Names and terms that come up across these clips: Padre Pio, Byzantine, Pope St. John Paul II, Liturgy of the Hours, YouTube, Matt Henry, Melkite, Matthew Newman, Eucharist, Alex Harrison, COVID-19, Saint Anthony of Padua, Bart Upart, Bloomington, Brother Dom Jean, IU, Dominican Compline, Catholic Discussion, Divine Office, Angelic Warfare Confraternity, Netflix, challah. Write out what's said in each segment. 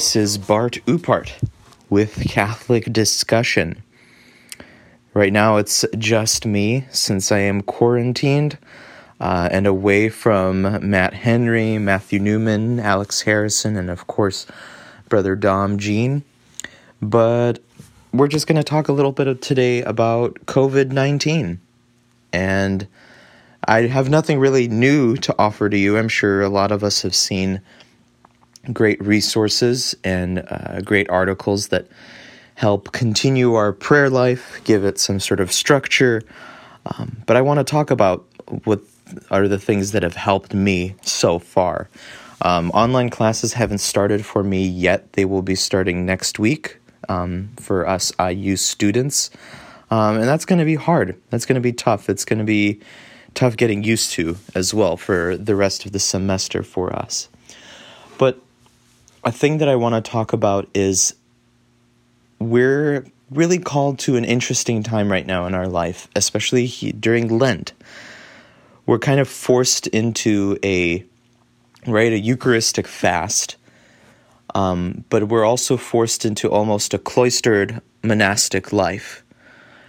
This is Bart Upart with Catholic Discussion. Right now it's just me, since I am quarantined and away from Matt Henry, Matthew Newman, Alex Harrison, and of course, Brother Dom Jean. But we're just going to talk a little bit today about COVID-19. And I have nothing really new to offer to you. I'm sure a lot of us have seen great resources and great articles that help continue our prayer life, give it some sort of structure. But I want to talk about what are the things that have helped me so far. Online classes haven't started for me yet. They will be starting next week for us IU students. And that's going to be hard. That's going to be tough. It's going to be tough getting used to as well for the rest of the semester for us. But a thing that I want to talk about is we're really called to an interesting time right now in our life, especially during Lent. We're kind of forced into a Eucharistic fast, but we're also forced into almost a cloistered monastic life.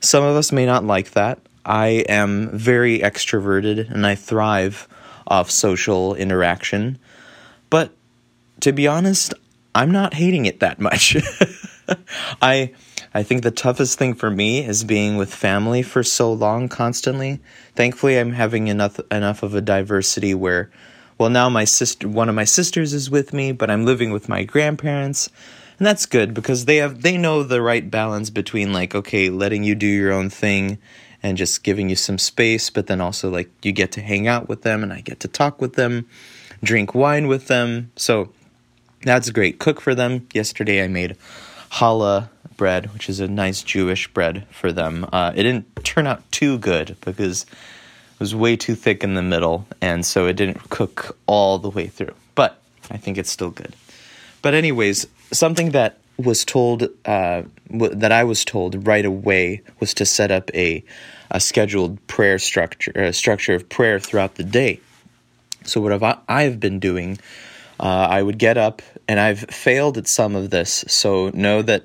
Some of us may not like that. I am very extroverted and I thrive off social interaction, but to be honest, I'm not hating it that much. I think the toughest thing for me is being with family for so long constantly. Thankfully, I'm having enough of a diversity where, well, now one of my sisters is with me, but I'm living with my grandparents, and that's good because they know the right balance between letting you do your own thing and just giving you some space, but then also you get to hang out with them and I get to talk with them, drink wine with them. So that's great. Cook for them. Yesterday I made challah bread, which is a nice Jewish bread for them. It didn't turn out too good because it was way too thick in the middle, and so it didn't cook all the way through. But I think it's still good. But anyways, something that was told that I was told right away was to set up a scheduled prayer structure, a structure of prayer throughout the day. So what I've been doing, I would get up, and I've failed at some of this, so know that,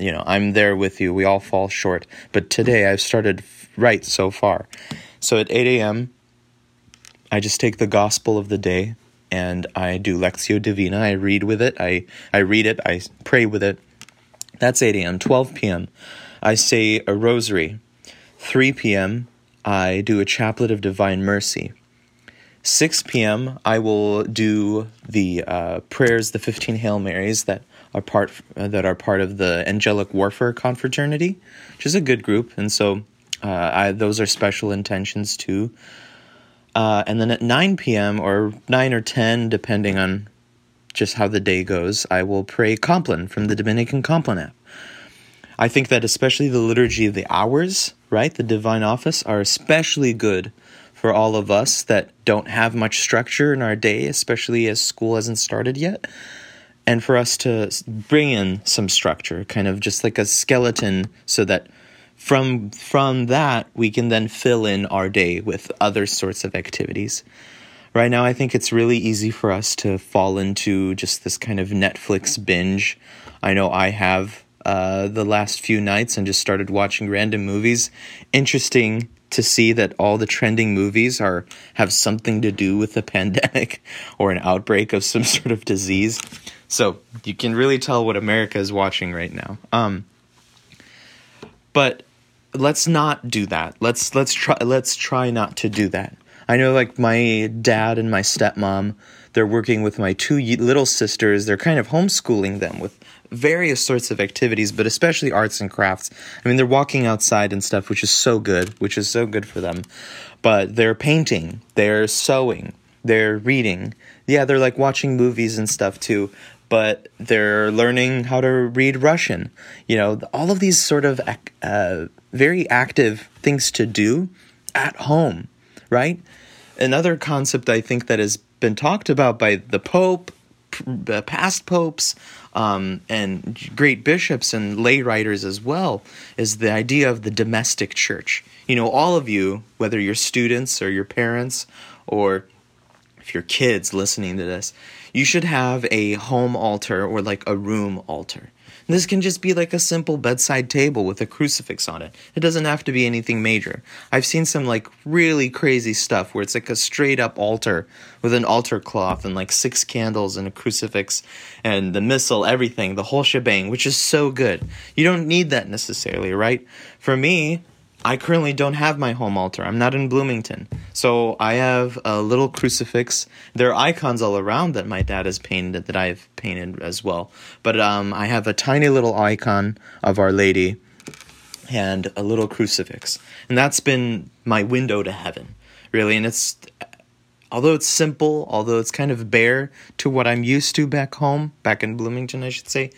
I'm there with you. We all fall short, but today I've started right so far. So at 8 a.m., I just take the gospel of the day, and I do Lectio Divina. I read with it. I read it. I pray with it. That's 8 a.m. 12 p.m., I say a rosary. 3 p.m., I do a chaplet of divine mercy. 6 p.m., I will do the prayers, the 15 Hail Marys that are part of the Angelic Warfare Confraternity, which is a good group, and so those are special intentions too. And then at 9 p.m., or 9 or 10, depending on just how the day goes, I will pray Compline from the Dominican Compline app. I think that especially the Liturgy of the Hours, right, the Divine Office, are especially good for all of us that don't have much structure in our day, especially as school hasn't started yet, and for us to bring in some structure, kind of just like a skeleton, so that from that we can then fill in our day with other sorts of activities. Right now I think it's really easy for us to fall into just this kind of Netflix binge. I know I have the last few nights and just started watching random movies. Interesting to see that all the trending movies have something to do with the pandemic or an outbreak of some sort of disease. So you can really tell what America is watching right now. But let's not do that. Let's try not to do that. I know my dad and my stepmom, they're working with my two little sisters. They're kind of homeschooling them with various sorts of activities, but especially arts and crafts. I mean, they're walking outside and stuff, which is so good for them. But they're painting, they're sewing, they're reading. Yeah, they're watching movies and stuff too, but they're learning how to read Russian. All of these sort of very active things to do at home, right? Another concept I think that has been talked about by the Pope, past popes, and great bishops and lay writers as well, is the idea of the domestic church. All of you, whether you're students or your parents or if your kid's listening to this, you should have a home altar or like a room altar. And this can just be like a simple bedside table with a crucifix on it. It doesn't have to be anything major. I've seen some like really crazy stuff where it's like a straight up altar with an altar cloth and like 6 candles and a crucifix and the missal, everything, the whole shebang, which is so good. You don't need that necessarily, right? For me, I currently don't have my home altar. I'm not in Bloomington. So I have a little crucifix. There are icons all around that my dad has painted, that I've painted as well. But I have a tiny little icon of Our Lady and a little crucifix. And that's been my window to heaven, really. And it's, although it's simple, although it's kind of bare to what I'm used to back home, back in Bloomington, I should say,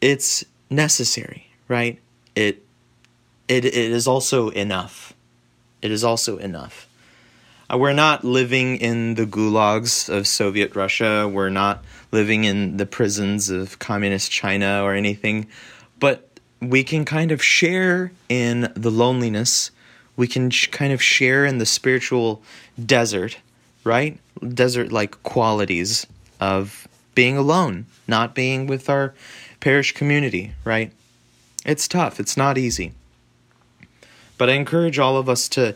it's necessary, right? It is also enough. It is also enough. We're not living in the gulags of Soviet Russia. We're not living in the prisons of communist China or anything. But we can kind of share in the loneliness. We can kind of share in the spiritual desert, right? Desert-like qualities of being alone, not being with our parish community, right? It's tough. It's not easy. But I encourage all of us to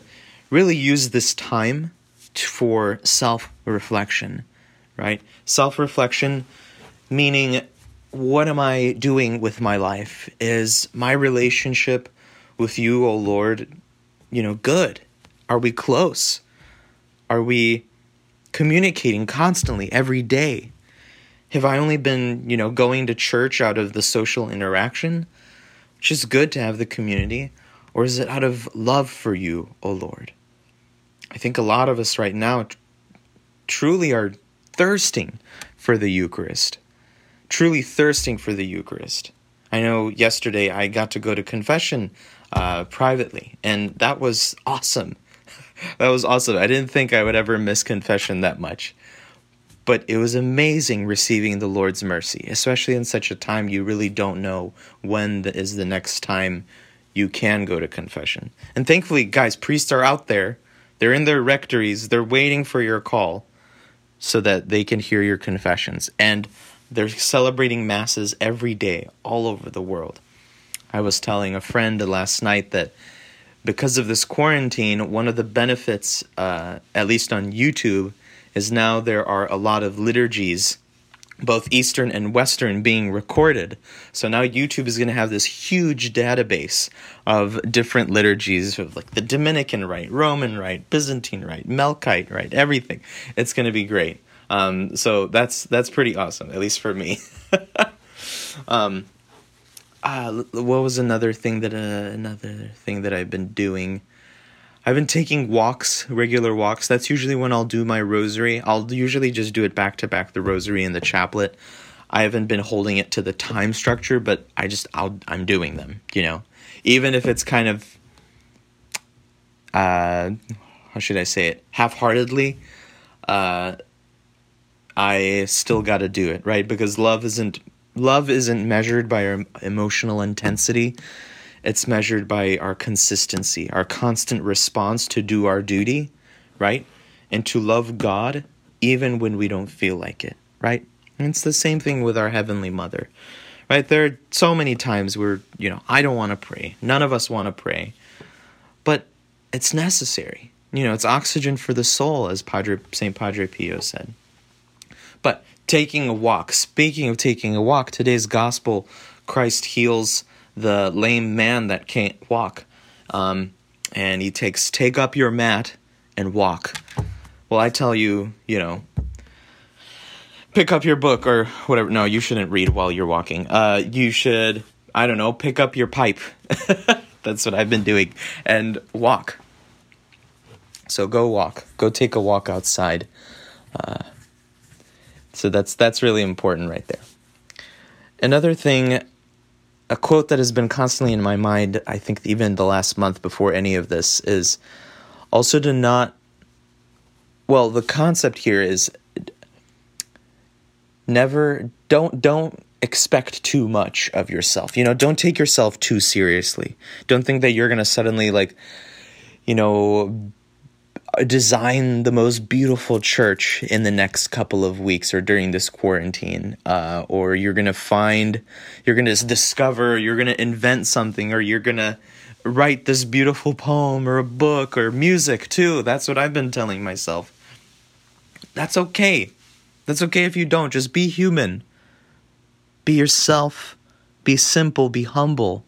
really use this time for self-reflection, right? Self-reflection, meaning what am I doing with my life? Is my relationship with you, O Lord, good? Are we close? Are we communicating constantly every day? Have I only been, going to church out of the social interaction, which is good to have the community? Or is it out of love for you, O Lord? I think a lot of us right now truly are thirsting for the Eucharist. Truly thirsting for the Eucharist. I know yesterday I got to go to confession privately, and that was awesome. That was awesome. I didn't think I would ever miss confession that much. But it was amazing receiving the Lord's mercy, especially in such a time you really don't know when is the next time you can go to confession. And thankfully, guys, priests are out there. They're in their rectories. They're waiting for your call so that they can hear your confessions. And they're celebrating masses every day all over the world. I was telling a friend last night that because of this quarantine, one of the benefits, at least on YouTube, is now there are a lot of liturgies, both Eastern and Western, being recorded. So now YouTube is going to have this huge database of different liturgies of like the Dominican Rite, Roman Rite, Byzantine Rite, Melkite Rite, everything. It's going to be great. So that's pretty awesome, at least for me. What was another thing that I've been doing? I've been taking walks, regular walks. That's usually when I'll do my rosary. I'll usually just do it back-to-back, the rosary and the chaplet. I haven't been holding it to the time structure, but I'm doing them, Even if it's kind of, how should I say it, half-heartedly, I still got to do it, right? Because love isn't measured by our emotional intensity. It's measured by our consistency, our constant response to do our duty, right? And to love God even when we don't feel like it, right? And it's the same thing with our Heavenly Mother, right? There are so many times where, I don't want to pray. None of us want to pray. But it's necessary. It's oxygen for the soul, as St. Padre Pio said. But taking a walk, speaking of taking a walk, today's gospel, Christ heals the lame man that can't walk. And he take up your mat and walk. Well, I tell you, pick up your book or whatever. No, you shouldn't read while you're walking. You should, pick up your pipe. That's what I've been doing. And walk. So go walk. Go take a walk outside. So that's really important right there. Another thing, a quote that has been constantly in my mind, I think even the last month before any of this, is also to not... Well, the concept here is never... Don't expect too much of yourself. Don't take yourself too seriously. Don't think that you're going to suddenly, design the most beautiful church in the next couple of weeks or during this quarantine, or you're going to invent something, or you're going to write this beautiful poem or a book or music too. That's what I've been telling myself. That's okay. That's okay if you don't. Just be human. Be yourself. Be simple. Be humble.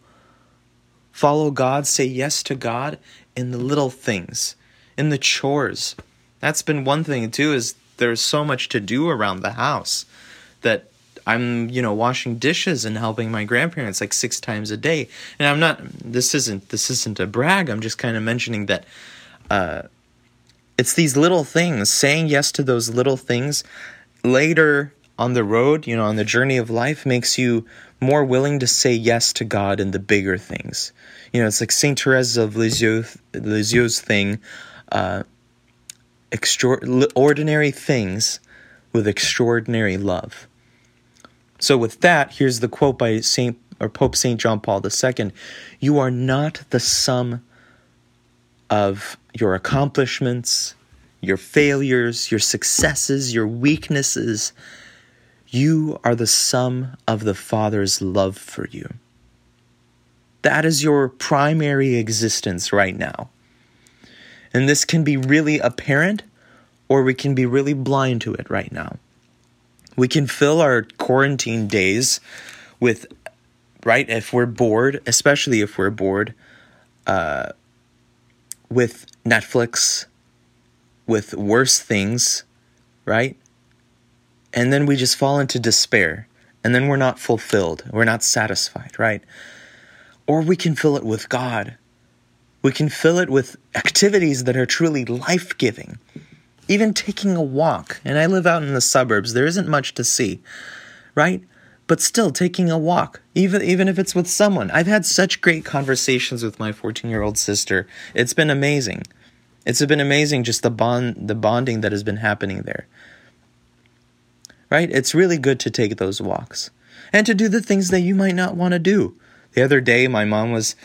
Follow God. Say yes to God in the little things, in the chores. That's been one thing too, is there's so much to do around the house that I'm, washing dishes and helping my grandparents like 6 times a day. And I'm not, this isn't a brag. I'm just kind of mentioning that it's these little things, saying yes to those little things later on the road, on the journey of life, makes you more willing to say yes to God in the bigger things. It's like Saint Therese of Lisieux's thing, ordinary things with extraordinary love. So with that, here's the quote by Pope St. John Paul II. You are not the sum of your accomplishments, your failures, your successes, your weaknesses. You are the sum of the Father's love for you. That is your primary existence right now. And this can be really apparent, or we can be really blind to it right now. We can fill our quarantine days with, if we're bored, especially if we're bored, with Netflix, with worse things, And then we just fall into despair, and then we're not fulfilled, we're not satisfied, Or we can fill it with God. We can fill it with activities that are truly life-giving. Even taking a walk, and I live out in the suburbs, there isn't much to see, But still, taking a walk, even if it's with someone. I've had such great conversations with my 14-year-old sister. It's been amazing. It's been amazing, just the bonding that has been happening there, It's really good to take those walks and to do the things that you might not want to do. The other day, my mom was,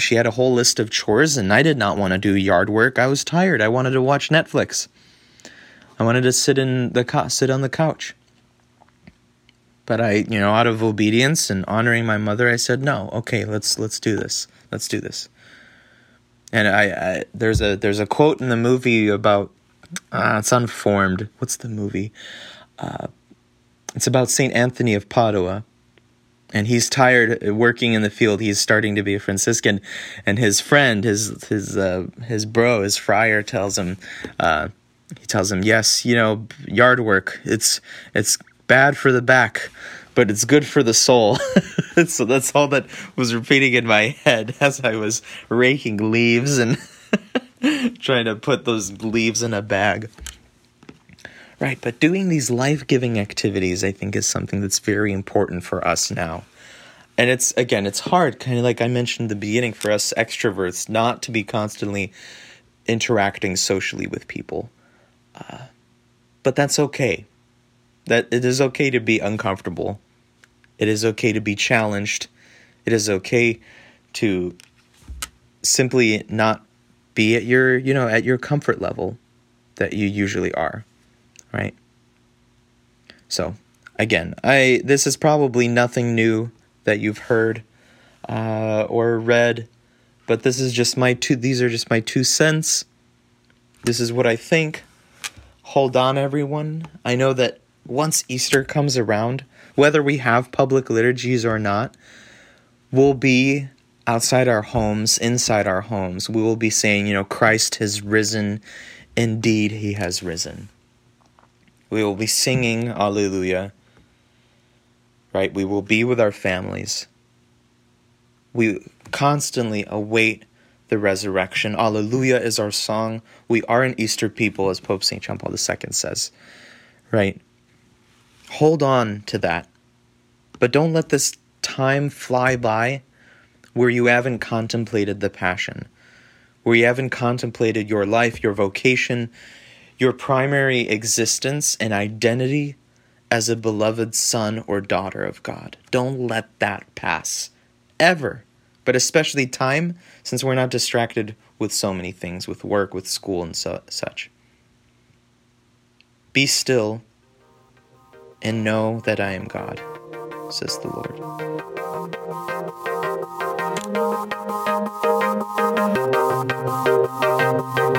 she had a whole list of chores, and I did not want to do yard work. I was tired. I wanted to watch Netflix. I wanted to sit on the couch. But I, out of obedience and honoring my mother, I said, no, okay, let's do this. Let's do this. And I there's a quote in the movie about, it's unformed. What's the movie? It's about Saint Anthony of Padua. And he's tired working in the field. He's starting to be a Franciscan. And his friend, his bro, his friar tells him, yes, yard work, it's bad for the back, but it's good for the soul. So that's all that was repeating in my head as I was raking leaves and trying to put those leaves in a bag. But doing these life-giving activities, I think, is something that's very important for us now. And it's hard, kind of like I mentioned at the beginning, for us extroverts not to be constantly interacting socially with people. But that's okay. That it is okay to be uncomfortable. It is okay to be challenged. It is okay to simply not be at your, at your comfort level that you usually are, So, again, this is probably nothing new that you've heard or read, but this is just these are just my 2 cents. This is what I think. Hold on, everyone. I know that once Easter comes around, whether we have public liturgies or not, we'll be outside our homes, inside our homes. We will be saying, Christ has risen. Indeed, he has risen. We will be singing Alleluia. We will be with our families. We constantly await the resurrection. Alleluia is our song. We are an Easter people, as Pope St. John Paul II says, Hold on to that. But don't let this time fly by where you haven't contemplated the passion, where you haven't contemplated your life, your vocation, your primary existence and identity as a beloved son or daughter of God. Don't let that pass, ever. but especially time, since we're not distracted with so many things, with work, with school, and such. Be still and know that I am God, says the Lord.